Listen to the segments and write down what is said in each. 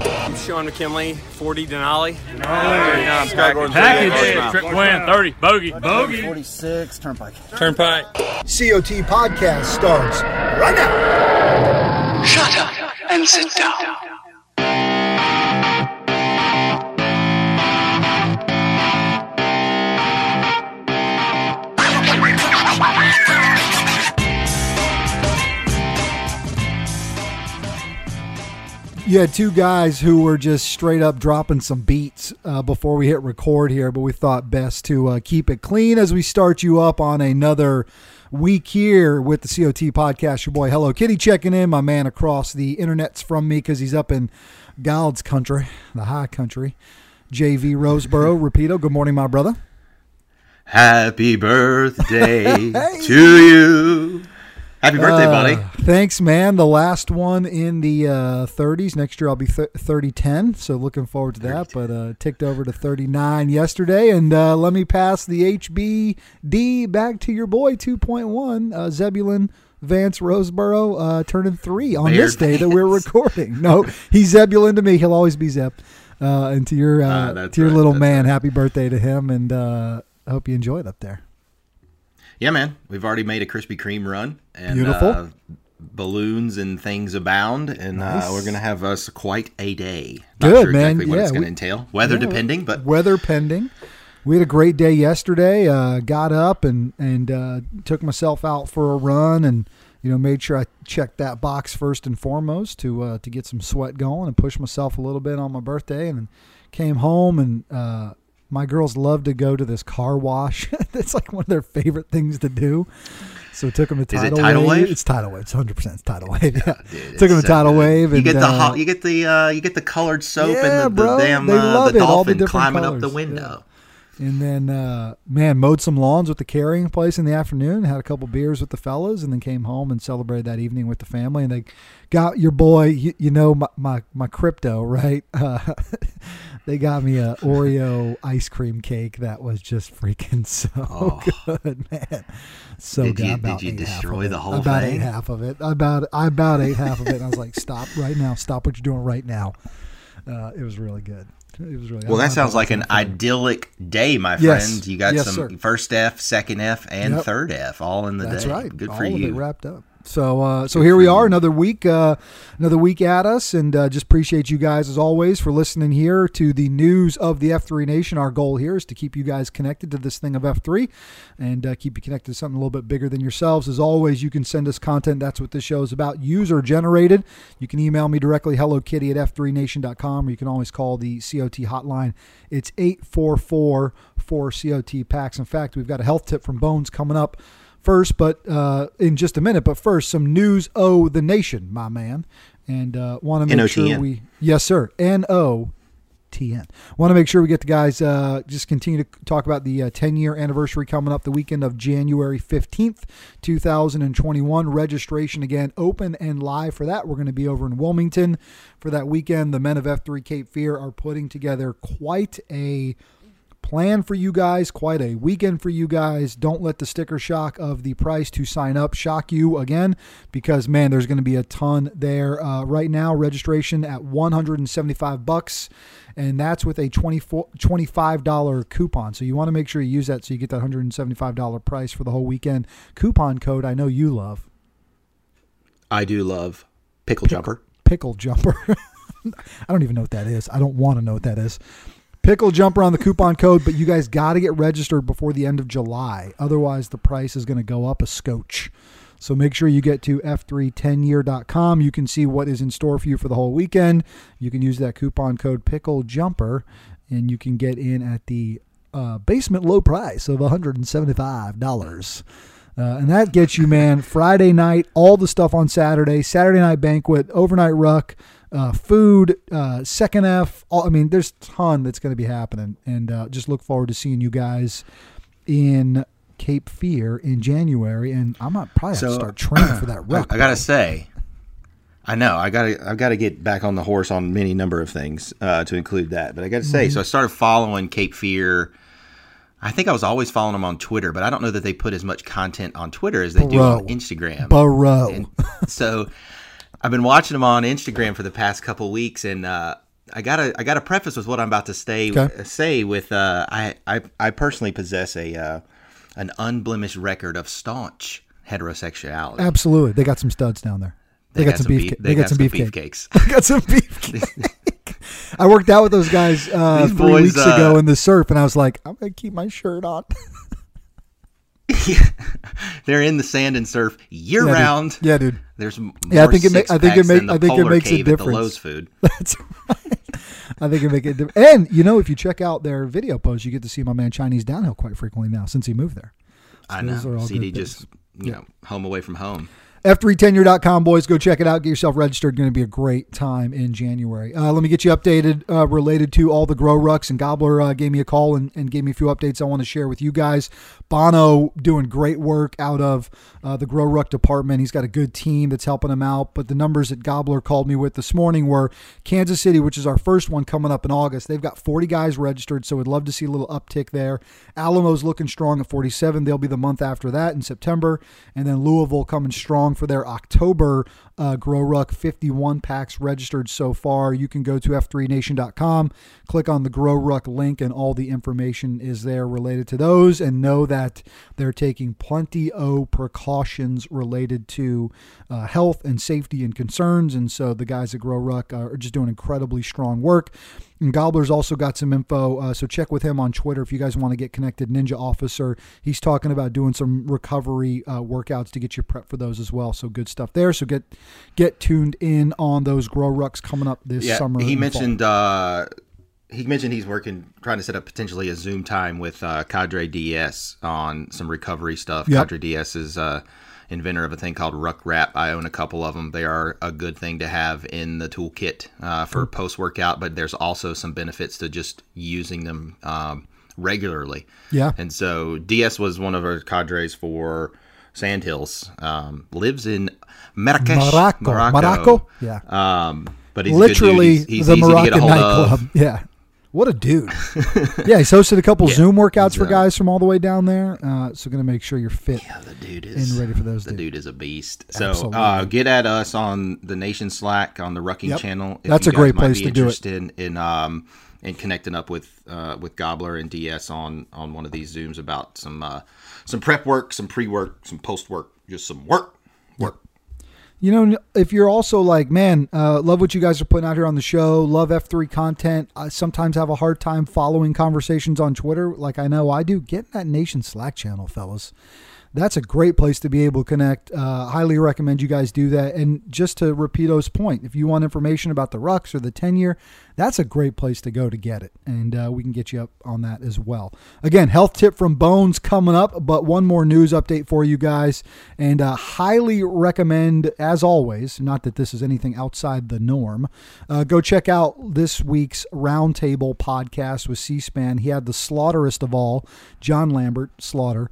I'm Sean McKinley, 40 Denali. Nice. Package. Trip win, 30. Bogey. 46. Turnpike. COT Podcast starts right now. Shut up and sit down. You had two guys who were just straight up dropping some beats before we hit record here, but we thought best to keep it clean as we start you up on another week here with the COT Podcast. Your boy Hello Kitty checking in, my man across the internets from me because he's up in God's country, the high country. J.V. Roseboro, Rapido, good morning, my brother. Happy birthday to you. Happy birthday, buddy. Thanks, man. The last one in the 30s. Next year I'll be 30-10, so looking forward to that. But ticked over to 39 yesterday. And let me pass the HBD back to your boy, 2.1, Zebulon Vance Roseborough, turning 3 on Mayor this day Vance. That we're recording. No, he's Zebulon to me. He'll always be Zeb. And to your little man, happy birthday to him. And I hope you enjoy it up there. Yeah, man. We've already made a Krispy Kreme run. And, beautiful. Balloons and things abound, and nice. We're going to have us quite a day. Not good, sure man. Exactly what it's going to entail. Weather pending. We had a great day yesterday. Got up and took myself out for a run, and made sure I checked that box first and foremost to get some sweat going and push myself a little bit on my birthday, and then came home and. My girls love to go to this car wash. It's like one of their favorite things to do. So we took them to Tidal Wave. It's Tidal Wave. It's 100% it's Tidal Wave. Yeah. Oh, dude, took them to Tidal Wave. And, you get the colored soap and the damn the dolphin climbing colors. Up the window. Yeah. And then mowed some lawns with the carrying place in the afternoon. Had a couple beers with the fellas, and then came home and celebrated that evening with the family. And they got your boy. My crypto, right? They got me a Oreo ice cream cake that was just freaking good, man. So did you destroy the whole thing? About ate half of it. I ate half of it. And I was like, stop right now. Stop what you're doing right now. It was really good. Well, that sounds like an idyllic day, my friend. You got some first F, second F, and third F all in the day. That's right. Good for you. All of it wrapped up. So here we are, another week at us, and just appreciate you guys as always for listening here to the news of the F3 Nation. Our goal here is to keep you guys connected to this thing of F3 and keep you connected to something a little bit bigger than yourselves. As always, you can send us content. That's what this show is about, user-generated. You can email me directly, hellokitty@f3nation.com, or you can always call the COT hotline. It's 844-4COT-PACS. In fact, we've got a health tip from Bones coming up first, but in just a minute. But first, some news. Oh, the nation, my man, and want to make sure we yes, sir. NOTN. Want to make sure we get the guys. Just continue to talk about the 10-year anniversary coming up the weekend of January 15th, 2021. Registration again open and live for that. We're going to be over in Wilmington for that weekend. The men of F3 Cape Fear are putting together quite a plan for you guys, quite a weekend for you guys. Don't let the sticker shock of the price to sign up shock you again, because man, there's going to be a ton there. Right now, registration at $175, and that's with a $25 coupon. So you want to make sure you use that so you get that $175 price for the whole weekend. Coupon code I know you love. I do love Pickle Jumper. Pickle Jumper. I don't even know what that is. I don't want to know what that is. Pickle Jumper on the coupon code, but you guys got to get registered before the end of July. Otherwise, the price is going to go up a scotch. So make sure you get to F3TenYear.com. You can see what is in store for you for the whole weekend. You can use that coupon code Pickle Jumper, and you can get in at the basement low price of $175. And that gets you, man, Friday night, all the stuff on Saturday, Saturday night banquet, overnight ruck, food, second F. I mean, there's a ton that's going to be happening, and just look forward to seeing you guys in Cape Fear in January. And I might probably have to start training for that ruck. I gotta say, I know I gotta get back on the horse on many number of things to include that. But I gotta say, so I started following Cape Fear. I think I was always following them on Twitter, but I don't know that they put as much content on Twitter as they do on Instagram. So I've been watching them on Instagram for the past couple weeks, and I gotta preface with what I'm about to say with I personally possess an unblemished record of staunch heterosexuality. Absolutely, they got some studs down there. They got some beefcakes. They got some beefcakes. I worked out with those guys 3 weeks ago in the surf, and I was like, I'm going to keep my shirt on. They're in the sand and surf year round. Dude. Yeah, dude. There's more I think it makes a difference. The Lowe's food. That's right. I think it makes a difference. And, you know, if you check out their video posts, you get to see my man Chinese Downhill quite frequently now since he moved there. So I know. CD just, you know, home away from home. F3tenYear.com, boys. Go check it out. Get yourself registered. Going to be a great time in January. Let me get you updated related to all the grow rucks. And Gobbler gave me a call and gave me a few updates I want to share with you guys. Bono doing great work out of the grow ruck department. He's got a good team that's helping him out. But the numbers that Gobbler called me with this morning were Kansas City, which is our first one coming up in August. They've got 40 guys registered, so we'd love to see a little uptick there. Alamo's looking strong at 47. They'll be the month after that in September. And then Louisville coming strong for their October Grow Ruck. 51 packs registered so far. You can go to F3Nation.com, click on the Grow Ruck link, and all the information is there related to those. And know that they're taking plenty of precautions related to health and safety and concerns. And so the guys at Grow Ruck are just doing incredibly strong work. And Gobbler's also got some info, so check with him on Twitter if you guys want to get connected. Ninja Officer, he's talking about doing some recovery workouts to get you prepped for those as well. So good stuff there. So get tuned in on those grow rucks coming up this summer. He mentioned he's working, trying to set up potentially a Zoom time with Cadre DS on some recovery stuff. Yep. Cadre DS is inventor of a thing called ruck wrap. I own a couple of them. They are a good thing to have in the toolkit for post-workout, but there's also some benefits to just using them regularly. Yeah. And so DS was one of our cadres for Sandhills, lives in Morocco. Yeah. But he's literally he's the Moroccan nightclub. Yeah. What a dude. Yeah, he's hosted a couple Zoom workouts for guys from all the way down there. So going to make sure you're fit and ready for those. The dude is a beast. Absolutely. So get at us on the Nation Slack, on the Rucking channel. That's a great place to do it. In connecting up with Gobbler and DS on one of these Zooms about some prep work, some pre-work, some post-work, just some work. You know, if you're also like, man, love what you guys are putting out here on the show, love F3 content, I sometimes have a hard time following conversations on Twitter, like I know I do, get in that Nation Slack channel, fellas. that's a great place to be able to connect. Highly recommend you guys do that. And just to Rapido's point, if you want information about the rucks or the 10-year, that's a great place to go to get it. And we can get you up on that as well. Again, health tip from Bones coming up, but one more news update for you guys. And highly recommend, as always, not that this is anything outside the norm, go check out this week's Roundtable podcast with C-SPAN. He had the slaughterist of all, John Lambert, Slaughter,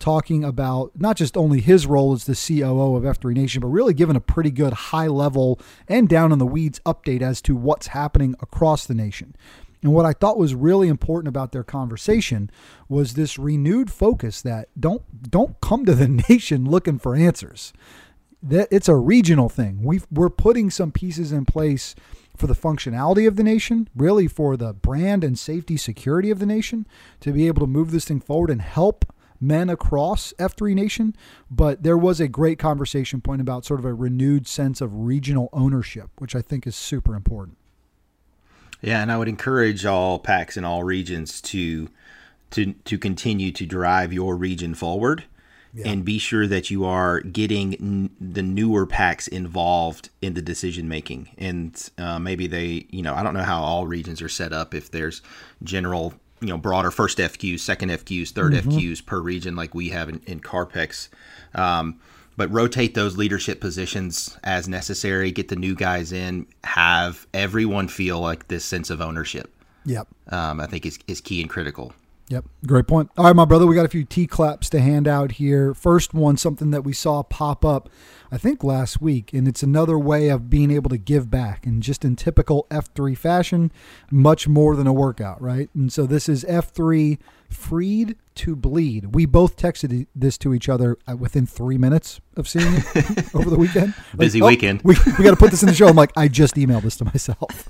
talking about not just only his role as the COO of F3 Nation, but really giving a pretty good high level and down in the weeds update as to what's happening across the nation. And what I thought was really important about their conversation was this renewed focus that don't come to the nation looking for answers. That it's a regional thing. We're putting some pieces in place for the functionality of the nation, really for the brand and safety security of the nation, to be able to move this thing forward and help men across F3 Nation. But there was a great conversation point about sort of a renewed sense of regional ownership, which I think is super important. Yeah, and I would encourage all PACs in all regions to continue to drive your region forward. Yeah. And be sure that you are getting the newer PACs involved in the decision making. And maybe they, I don't know how all regions are set up, if there's general, broader first FQs, second FQs, third FQs per region like we have in CARPEX. But rotate those leadership positions as necessary. Get the new guys in. Have everyone feel like this sense of ownership. Yep. I think is key and critical. Yep. Great point. All right, my brother, we got a few T-claps to hand out here. First one, something that we saw pop up, I think last week, and it's another way of being able to give back, and just in typical F3 fashion, much more than a workout, right? And so this is F3 Freed to Bleed. We both texted this to each other within 3 minutes of seeing it over the weekend. Busy weekend. We got to put this in the show. I'm like, I just emailed this to myself.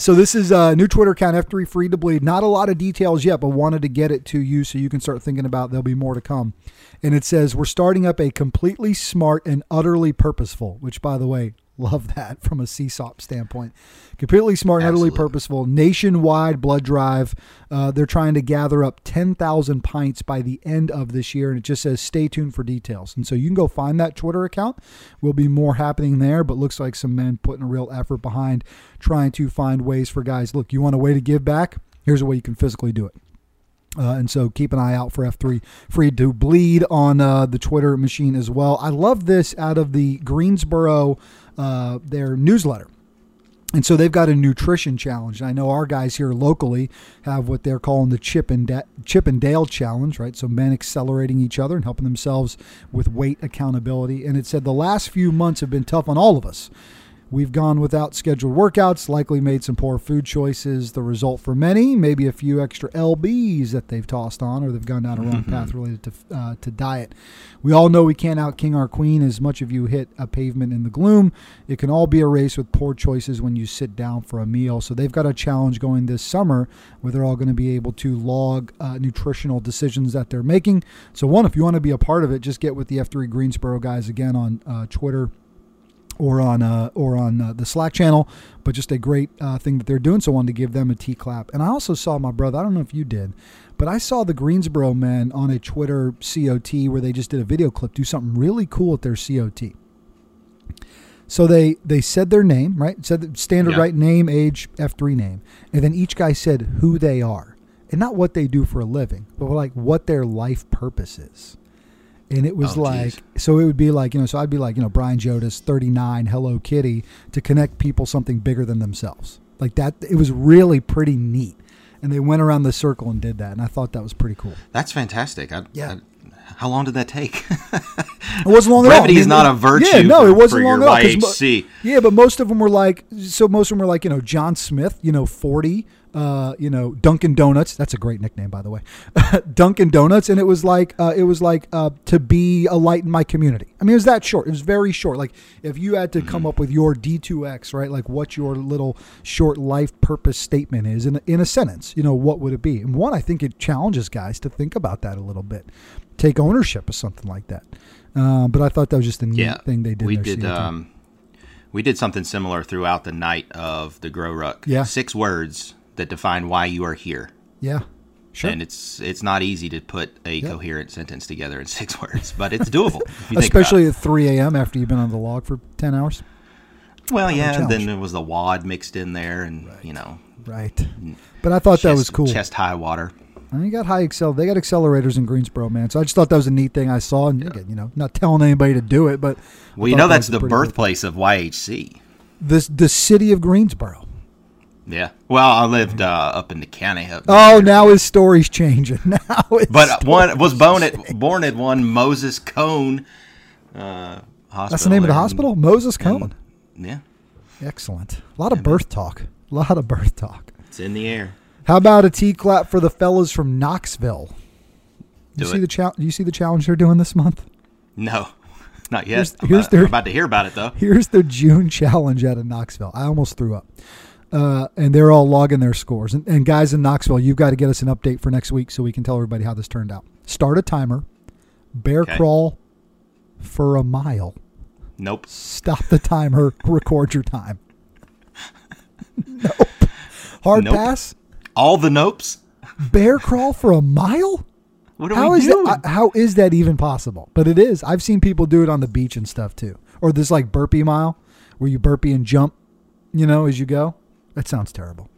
So this is a new Twitter account, F3 Freed to Bleed. Not a lot of details yet, but wanted to get it to you so you can start thinking about, there'll be more to come. And it says, we're starting up a completely smart and utterly purposeful, which, by the way, love that from a CSOP standpoint. Completely smart and utterly purposeful nationwide blood drive. They're trying to gather up 10,000 pints by the end of this year. And it just says, stay tuned for details. And so you can go find that Twitter account. Will be more happening there, but looks like some men putting a real effort behind trying to find ways for guys. Look, you want a way to give back? Here's a way you can physically do it. And so keep an eye out for F3 Freed to Bleed on the Twitter machine as well. I love this out of the Greensboro, their newsletter. And so they've got a nutrition challenge. And I know our guys here locally have what they're calling the Chip and Dale challenge, right? So men accelerating each other and helping themselves with weight accountability. And it said the last few months have been tough on all of us. We've gone without scheduled workouts, likely made some poor food choices. The result for many, maybe a few extra lbs that they've tossed on, or they've gone down a wrong path related to diet. We all know we can't out king our queen. As much of you hit a pavement in the gloom, it can all be a race with poor choices when you sit down for a meal. So they've got a challenge going this summer where they're all going to be able to log nutritional decisions that they're making. So one, if you want to be a part of it, just get with the F3 Greensboro guys again on Twitter. Or on the Slack channel, but just a great thing that they're doing. So I wanted to give them a T-clap. And I also saw, my brother, I don't know if you did, but I saw the Greensboro men on a Twitter COT where they just did a video clip, do something really cool at their COT. So they said their name, right? Said standard, right, name, age, F3 name. And then each guy said who they are, and not what they do for a living, but like what their life purpose is. And it was so it would be like, so I'd be like, Brian Jodas, 39, Hello Kitty, to connect people something bigger than themselves. Like that, it was really pretty neat. And they went around the circle and did that. And I thought that was pretty cool. That's fantastic. How long did that take? It wasn't long at all. Brevity is not a virtue. Yeah, no, it wasn't long at all. Yeah, but most of them were like, John Smith, 40, Dunkin' Donuts. That's a great nickname, by the way. Dunkin' Donuts. And it was like to be a light in my community. I mean, it was that short. It was very short. Like if you had to come up with your D2X, right? Like what your little short life purpose statement is in a sentence, what would it be? And one, I think it challenges guys to think about that a little bit. Take ownership of something like that. But I thought that was just a neat thing they did. We did something similar throughout the night of the Grow Ruck. 6 words that define why you are here. Yeah. Sure. And it's not easy to put a coherent sentence together in 6 words, but it's doable. Especially at 3 a.m. after you've been on the log for 10 hours. Well, yeah, then there was the wad mixed in there and, you know. Right. But I thought that was cool. Chest high water. And you got high excel. They got accelerators in Greensboro, man. So I just thought that was a neat thing I saw. And, again, you know, not telling anybody to do it, but. Well, you know, that's the birthplace of YHC. The city of Greensboro. Yeah. Well, I lived up in the county. Oh, now his story's changing. But one was born at one Moses Cone hospital. That's the name of the hospital? Moses Cone. Yeah. Excellent. A lot of birth talk. A lot of birth talk. It's in the air. How about a tea clap for the fellas from Knoxville? Do you see the challenge they're doing this month? No. Not yet. I'm about to hear about it, though. Here's their June challenge out of Knoxville. I almost threw up. And they're all logging their scores. And guys in Knoxville, you've got to get us an update for next week so we can tell everybody how this turned out. Start a timer. Crawl for a mile. Nope. Stop the timer. Record your time. Nope. Hard pass. All the nopes. Bear crawl for a mile? What are we doing? How is that even possible? But it is. I've seen people do it on the beach and stuff too. Or this like burpee mile where you burpee and jump, you know, as you go. That sounds terrible.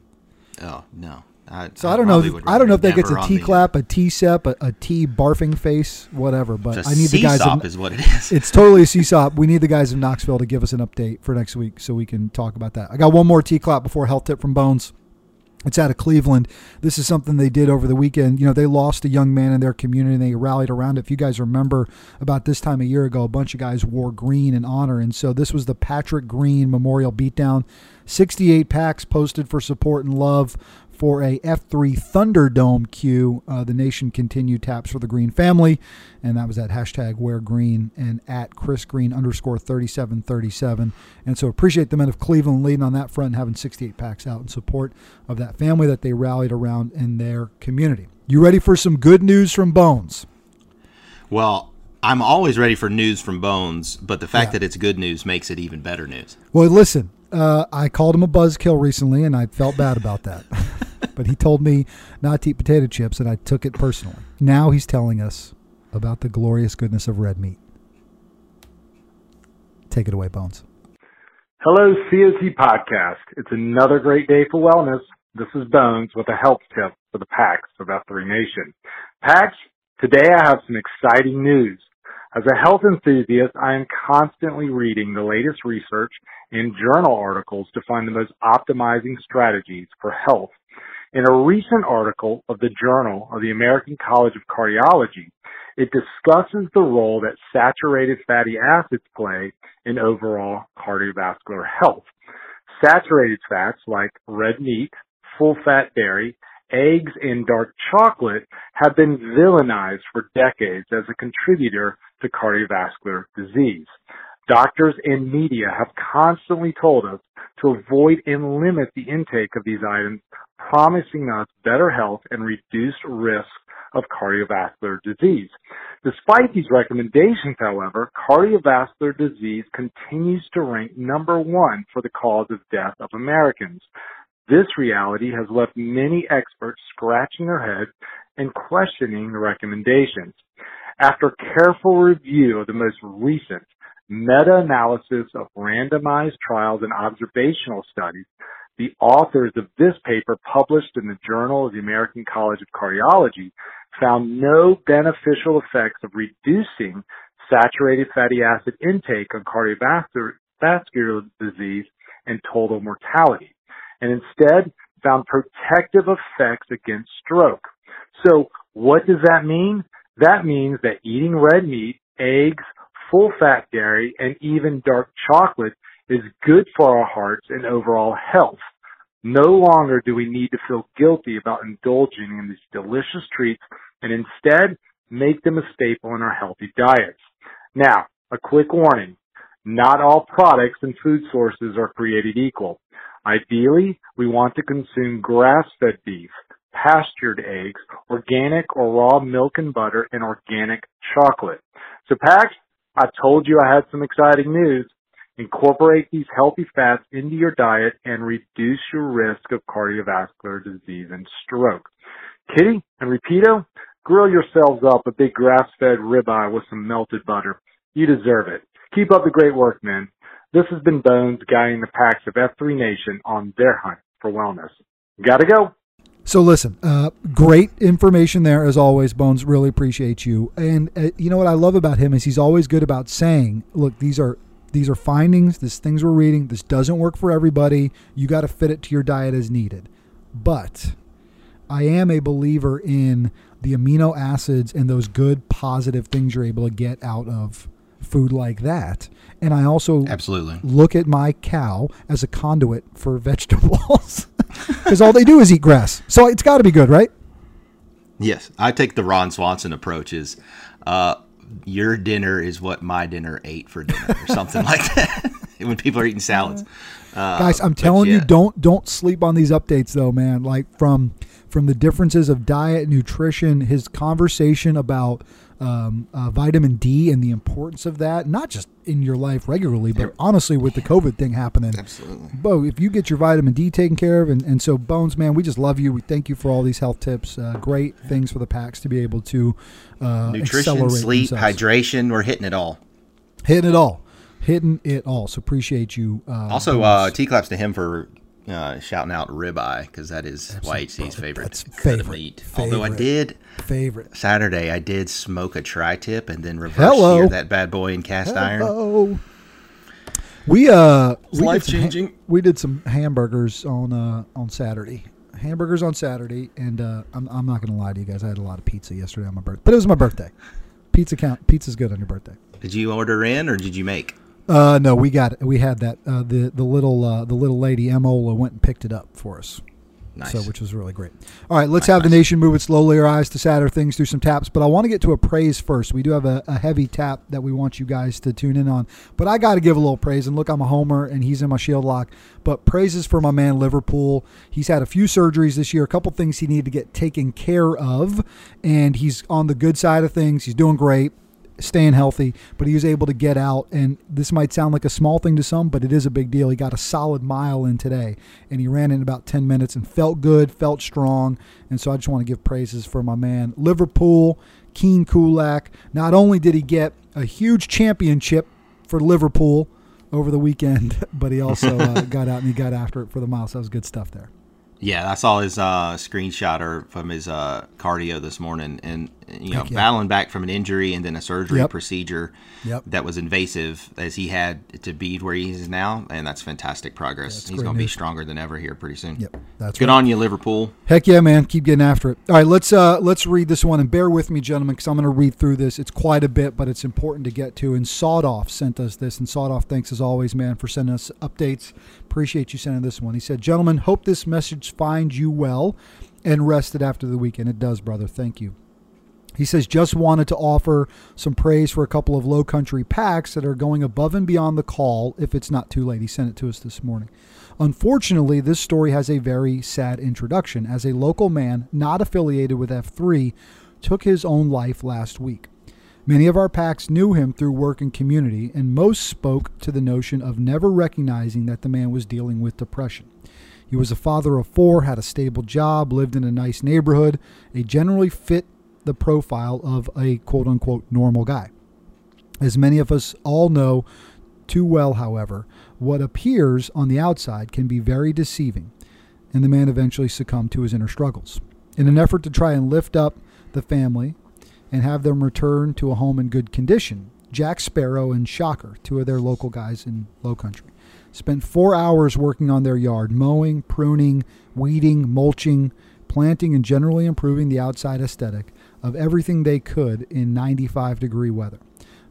Oh, no. I don't know if that gets a T-clap, a T-sep, a T-barfing face, whatever. But I need the guys. C-sop is what it is. It's totally a C-sop. We need the guys in Knoxville to give us an update for next week so we can talk about that. I got one more T-clap before health tip from Bones. It's out of Cleveland. This is something they did over the weekend. You know, they lost a young man in their community, and they rallied around it. If you guys remember, about this time a year ago, a bunch of guys wore green in honor. And so this was the Patrick Green Memorial Beatdown. 68 packs posted for support and love for a F3 Thunderdome queue. The nation continued taps for the Green family. And that was at #WearGreen and at @ChrisGreen_3737. And so appreciate the men of Cleveland leading on that front and having 68 packs out in support of that family that they rallied around in their community. You ready for some good news from Bones? Well, I'm always ready for news from Bones, but the fact that it's good news makes it even better news. Well, listen, I called him a buzzkill recently, and I felt bad about that. But he told me not to eat potato chips, and I took it personally. Now he's telling us about the glorious goodness of red meat. Take it away, Bones. Hello, COC Podcast. It's another great day for wellness. This is Bones with a health tip for the PACs of F3 Nation. PACs, today I have some exciting news. As a health enthusiast, I am constantly reading the latest research and journal articles to find the most optimizing strategies for health. In a recent article of the Journal of the American College of Cardiology, it discusses the role that saturated fatty acids play in overall cardiovascular health. Saturated fats like red meat, full-fat dairy, eggs, and dark chocolate have been villainized for decades as a contributor to cardiovascular disease. Doctors and media have constantly told us to avoid and limit the intake of these items, promising us better health and reduced risk of cardiovascular disease. Despite these recommendations, however, cardiovascular disease continues to rank #1 for the cause of death of Americans. This reality has left many experts scratching their heads and questioning the recommendations. After careful review of the most recent meta-analysis of randomized trials and observational studies, the authors of this paper, published in the Journal of the American College of Cardiology, found no beneficial effects of reducing saturated fatty acid intake on cardiovascular disease and total mortality, and instead found protective effects against stroke. So what does that mean? That means that eating red meat, eggs, full-fat dairy, and even dark chocolate is good for our hearts and overall health. No longer do we need to feel guilty about indulging in these delicious treats and instead make them a staple in our healthy diets. Now, a quick warning. Not all products and food sources are created equal. Ideally, we want to consume grass-fed beef, pastured eggs, organic or raw milk and butter, and organic chocolate. So, Pax, I told you I had some exciting news. Incorporate these healthy fats into your diet and reduce your risk of cardiovascular disease and stroke. Kitty and Repito, grill yourselves up a big grass-fed ribeye with some melted butter. You deserve it. Keep up the great work, men. This has been Bones guiding the packs of F3 Nation on their hunt for wellness. Gotta go. So listen, great information there as always, Bones. Really appreciate you. And you know what I love about him is he's always good about saying, look, these are findings, these things we're reading. This doesn't work for everybody. You got to fit it to your diet as needed. But I am a believer in the amino acids and those good positive things you're able to get out of food like that. And I also absolutely look at my cow as a conduit for vegetables because all they do is eat grass. So it's got to be good, right? Yes. I take the Ron Swanson approach is your dinner is what my dinner ate for dinner or something like that when people are eating salads. Guys, I'm telling you, don't sleep on these updates though, man. Like from the differences of diet, nutrition, his conversation about vitamin D and the importance of that, not just in your life regularly, but honestly with the COVID thing happening. Absolutely. Bo, if you get your vitamin D taken care of, and so Bones, man, we just love you. We thank you for all these health tips. Great things for the packs to be able to nutrition, sleep, hydration. We're hitting it all. So appreciate you. Also, T-claps to him for shouting out ribeye because that is YHC's favorite. That's favorite. Although I did Saturday, I did smoke a tri-tip and then reverse sear that bad boy in cast iron. We life changing. We did some hamburgers on Saturday. Hamburgers on Saturday, and I'm not going to lie to you guys. I had a lot of pizza yesterday on my birthday, but it was my birthday. Pizza's good on your birthday. Did you order in or did you make? No, we got it. We had that. The little lady Emola went and picked it up for us. Nice. So, which was really great. All right, let's have the nation move it slowly, our eyes to sadder things through some taps. But I want to get to a praise first. We do have a heavy tap that we want you guys to tune in on. But I got to give a little praise. And look, I'm a homer, and he's in my shield lock. But praises for my man Liverpool. He's had a few surgeries this year, a couple things he needed to get taken care of. And he's on the good side of things. He's doing great, staying healthy, but he was able to get out, and this might sound like a small thing to some, but it is a big deal. He got a solid mile in today, and he ran in about 10 minutes and felt good, felt strong, and so I just want to give praises for my man Liverpool, Keen Kulak. Not only did he get a huge championship for Liverpool over the weekend, but he also got out and he got after it for the mile, so that was good stuff there. Yeah, I saw his screenshot from his cardio this morning, and battling back from an injury and then a surgery procedure that was invasive as he had to be where he is now, and that's fantastic progress. He's going to be stronger than ever here pretty soon. Yep, that's good on you, Liverpool. Heck yeah, man! Keep getting after it. All right, let's read this one, and bear with me, gentlemen, because I'm going to read through this. It's quite a bit, but it's important to get to. And Sawed Off sent us this, and Sawed Off, thanks as always, man, for sending us updates. Appreciate you sending this one. He said, "Gentlemen, hope this message finds you well and rested after the weekend." It does, brother. Thank you. He says, "Just wanted to offer some praise for a couple of low country packs that are going above and beyond the call if it's not too late." He sent it to us this morning. "Unfortunately, this story has a very sad introduction, as a local man not affiliated with F3 took his own life last week. Many of our packs knew him through work and community, and most spoke to the notion of never recognizing that the man was dealing with depression. He was a father of four, had a stable job, lived in a nice neighborhood, and generally fit the profile of a quote-unquote normal guy. As many of us all know too well, however, what appears on the outside can be very deceiving, and the man eventually succumbed to his inner struggles. In an effort to try and lift up the family and have them return to a home in good condition, Jack Sparrow and Shocker, two of their local guys in Low Country, spent 4 hours working on their yard, mowing, pruning, weeding, mulching, planting, and generally improving the outside aesthetic of everything they could in 95-degree weather.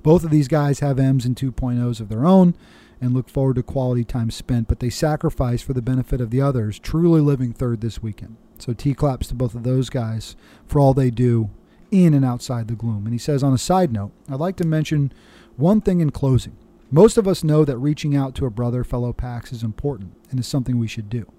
Both of these guys have M's and 2.0s of their own and look forward to quality time spent, but they sacrifice for the benefit of the others, truly living third this weekend. So T-claps to both of those guys for all they do in and outside the gloom." And he says, "On a side note, I'd like to mention one thing in closing. Most of us know that reaching out to a brother, fellow PAX is important and is something we should do.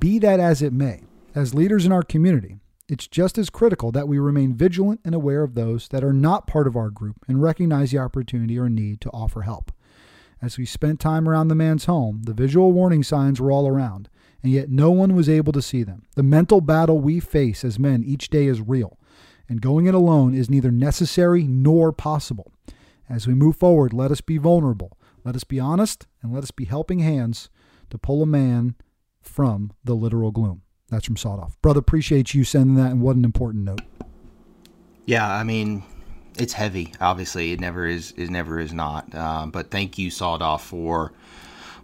Be that as it may, as leaders in our community, it's just as critical that we remain vigilant and aware of those that are not part of our group and recognize the opportunity or need to offer help. As we spent time around the man's home, the visual warning signs were all around, and yet no one was able to see them. The mental battle we face as men each day is real, and going it alone is neither necessary nor possible. As we move forward, let us be vulnerable, let us be honest, and let us be helping hands to pull a man from the literal gloom. That's from Sawed Off. Brother, appreciate you sending that, and what an important note. Yeah, I mean, it's heavy, obviously. It never is not. But thank you, Sawed Off, for,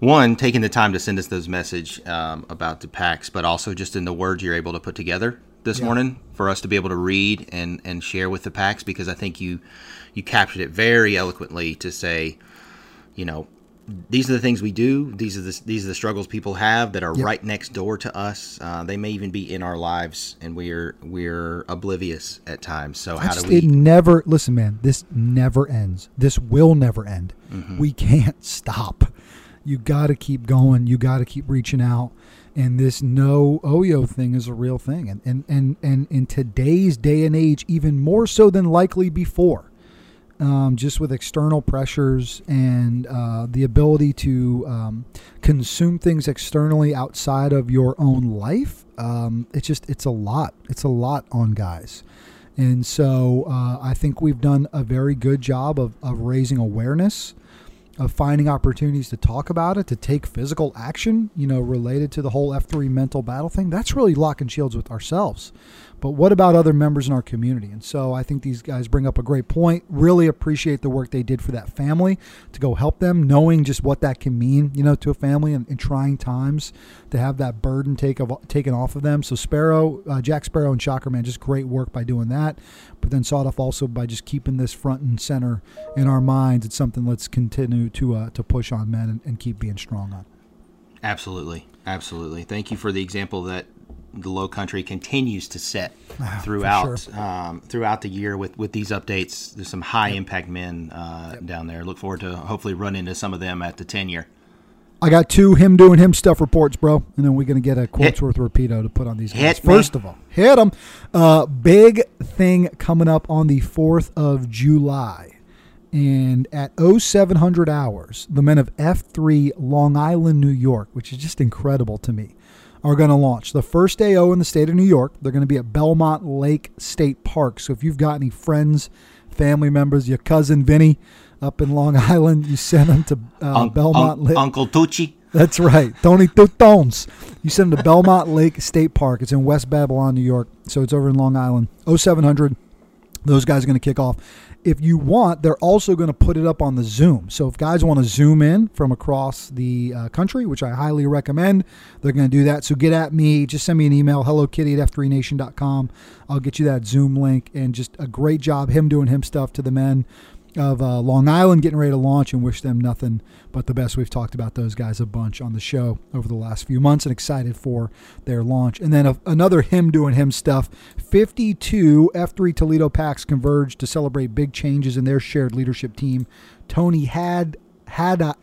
one, taking the time to send us those message about the packs, but also just in the words you're able to put together this morning for us to be able to read and share with the packs, because I think you captured it very eloquently to say, you know, these are the things we do. These are the struggles people have that are right next door to us. They may even be in our lives, and we're oblivious at times. So how do we? Listen, man. This never ends. This will never end. Mm-hmm. We can't stop. You got to keep going. You got to keep reaching out. And this no Oyo thing is a real thing. And in today's day and age, even more so than likely before. Just with external pressures and the ability to consume things externally outside of your own life, it's a lot on guys. And so I think we've done a very good job of raising awareness, of finding opportunities to talk about it, to take physical action, you know, related to the whole F3 mental battle thing. That's really lock and shields with ourselves. But what about other members in our community? And so I think these guys bring up a great point. Really appreciate the work they did for that family to go help them, knowing just what that can mean, you know, to a family in trying times, to have that burden taken off of them. So Jack Sparrow and Shocker Man, just great work by doing that. But then Sawed Off also by just keeping this front and center in our minds. It's something let's continue to push on, men, and keep being strong on. Absolutely. Absolutely. Thank you for the example that the Low Country continues to set throughout throughout the year with these updates. There's some high impact men down there. Look forward to hopefully run into some of them at the 10-year. I got two him doing him stuff reports, bro. And then we're going to get a quotes worth rapido to put on these guys. First of all, hit them. Big thing coming up on the 4th of July. And at 0700 hours, the men of F3 Long Island, New York, which is just incredible to me, are going to launch. The first AO in the state of New York. They're going to be at Belmont Lake State Park. So if you've got any friends, family members, your cousin Vinny up in Long Island, you send them to Belmont Lake. Uncle Tucci. That's right. Tony Tutones. You send them to Belmont Lake State Park. It's in West Babylon, New York. So it's over in Long Island. 0700. Those guys are going to kick off. If you want, they're also going to put it up on the Zoom. So if guys want to Zoom in from across the country, which I highly recommend, they're going to do that. So get at me. Just send me an email, hellokitty@f3nation.com. I'll get you that Zoom link. And just a great job, him doing him stuff to the men of Long Island getting ready to launch, and wish them nothing but the best. We've talked about those guys a bunch on the show over the last few months and excited for their launch. And then another him doing him stuff. 52 F3 Toledo packs converged to celebrate big changes in their shared leadership team. Todd Haddock.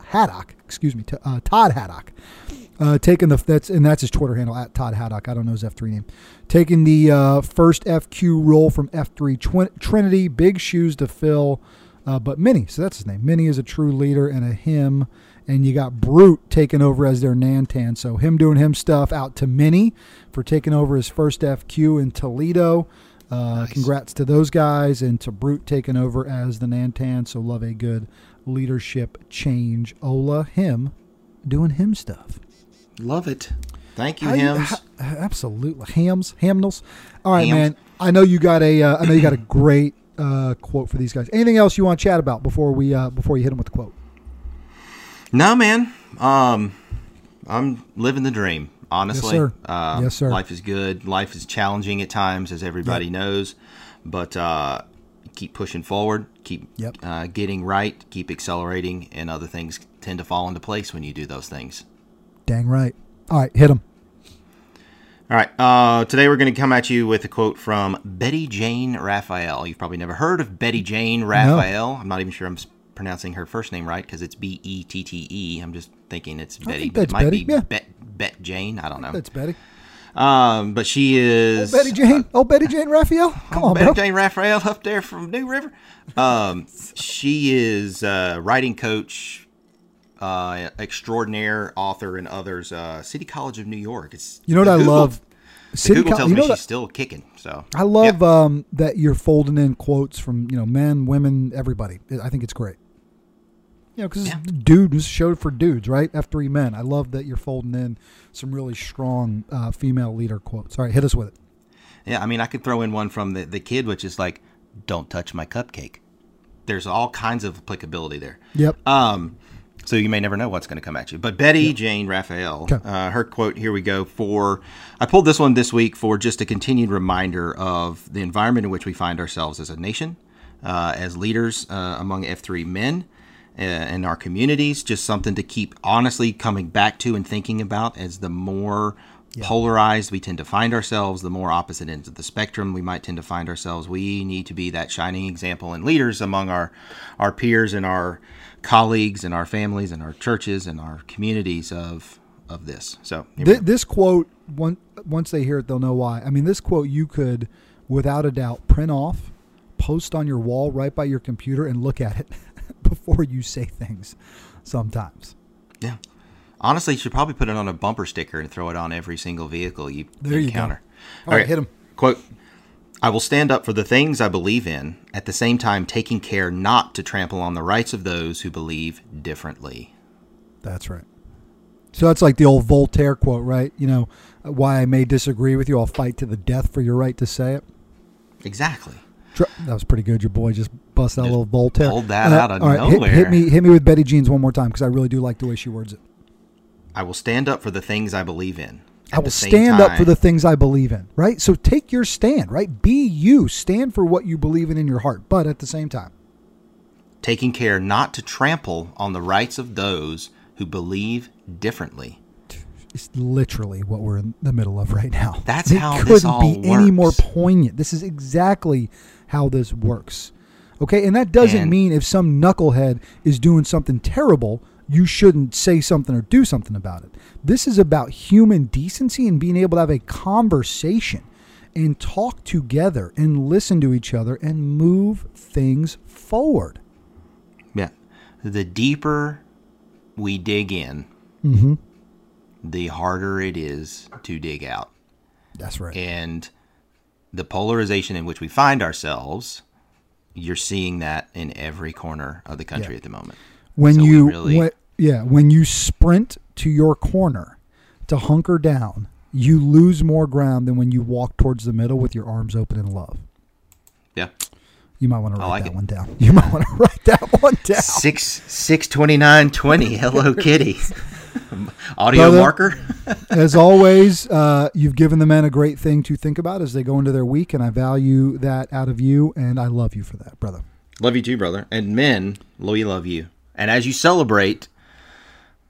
Taking that's his Twitter handle at Todd Haddock. I don't know his F3 name. Taking the first FQ role from F3 Trinity. Big shoes to fill. But Minnie, so that's his name. Minnie is a true leader and a him. And you got Brute taking over as their Nantan. So him doing him stuff out to Minnie for taking over his first FQ in Toledo. Nice. Congrats to those guys, and to Brute taking over as the Nantan. So love a good leadership change. Ola, him doing him stuff. Love it. Thank you, Hams. Absolutely. Hamnels. All right, man. I know you got a great quote for these guys. Anything else you want to chat about before you hit them with the quote? No, man. I'm living the dream, honestly. Yes, sir. Life is good. Life is challenging at times, as everybody knows, but keep pushing forward, keep getting right, keep accelerating, and other things tend to fall into place when you do those things. Dang right. All right, hit them. All right, today we're going to come at you with a quote from Betty Jane Raphael. You've probably never heard of Betty Jane Raphael. No. I'm not even sure I'm pronouncing her first name right, because it's B-E-T-T-E. I'm just thinking it's Betty. But it might be Bet Jane. I don't know. That's Betty. But she is... Betty Jane Raphael? Come on, Betty Jane Raphael up there from New River. She is a writing coach, extraordinaire author and others, City College of New York. It's, you know what I love? Google tells me she's still kicking. So I love that you're folding in quotes from, you know, men, women, everybody. I think it's great. You know, because this showed for dudes, right? F3 men. I love that you're folding in some really strong female leader quotes. All right, hit us with it. Yeah, I mean, I could throw in one from the kid, which is like, "Don't touch my cupcake." There's all kinds of applicability there. Yep. So you may never know what's going to come at you. But Betty Jane Raphael, her quote, here we go. I pulled this one this week for just a continued reminder of the environment in which we find ourselves as a nation, as leaders among F3 men in our communities. Just something to keep honestly coming back to and thinking about, as the more polarized we tend to find ourselves, the more opposite ends of the spectrum we might tend to find ourselves. We need to be that shining example and leaders among our peers and our colleagues and our families and our churches and our communities of this. So this quote, once they hear it, they'll know why. I mean, this quote you could, without a doubt, print off, post on your wall right by your computer, and look at it before you say things sometimes. Yeah. Honestly, you should probably put it on a bumper sticker and throw it on every single vehicle you encounter. All right, hit him. Quote, "I will stand up for the things I believe in, at the same time taking care not to trample on the rights of those who believe differently." That's right. So that's like the old Voltaire quote, right? You know, "Why I may disagree with you, I'll fight to the death for your right to say it." Exactly. That was pretty good. Your boy just bust that little Voltaire. Pulled that out of nowhere. Hit me with Betty Jean's one more time, because I really do like the way she words it. "I will stand up for the things I believe in. I will stand up for the things I believe in," right? So take your stand, right? Be you. Stand for what you believe in your heart, but at the same time, taking care not to trample on the rights of those who believe differently. It's literally what we're in the middle of right now. That's how this all works. It couldn't be any more poignant. This is exactly how this works. Okay, and that doesn't mean if some knucklehead is doing something terrible, you shouldn't say something or do something about it. This is about human decency and being able to have a conversation and talk together and listen to each other and move things forward. Yeah. The deeper we dig in, the harder it is to dig out. That's right. And the polarization in which we find ourselves, you're seeing that in every corner of the country at the moment. When you sprint to your corner to hunker down, you lose more ground than when you walk towards the middle with your arms open in love. Yeah. You might want to write that one down. You might want to write that one down. 6/29/20 Hello Kitty. Audio marker. As always, you've given the men a great thing to think about as they go into their week, and I value that out of you, and I love you for that, brother. Love you too, brother. And men, we love you. And as you celebrate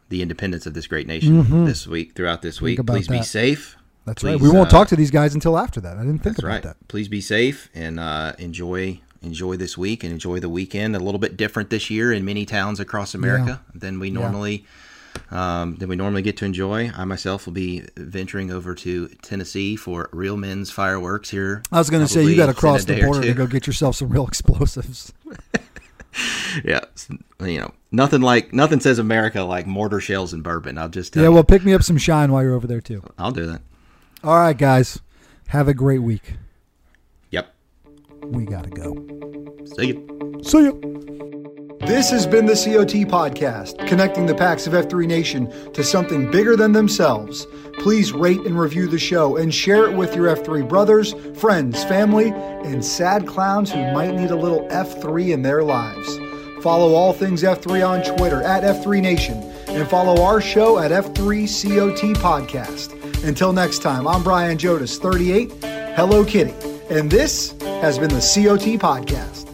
the independence of this great nation this week, throughout this week, please be safe. That's right. We won't talk to these guys until after that. I didn't think about that. Please be safe and enjoy this week and enjoy the weekend. A little bit different this year in many towns across America than we normally get to enjoy. I myself will be venturing over to Tennessee for Real Men's Fireworks here. I was going to say, you got to cross the border to go get yourself some real explosives. Yeah, you know, nothing says America like mortar shells and bourbon. I'll just tell you. Well, pick me up some shine while you're over there too. I'll do that. All right, guys, have a great week. Yep, we gotta go. See ya. This has been the COT Podcast, connecting the packs of F3 Nation to something bigger than themselves. Please rate and review the show and share it with your F3 brothers, friends, family, and sad clowns who might need a little F3 in their lives. Follow all things F3 on Twitter at F3 Nation and follow our show at F3 COT Podcast. Until next time, I'm Brian Jodas, 38, Hello Kitty, and this has been the COT Podcast.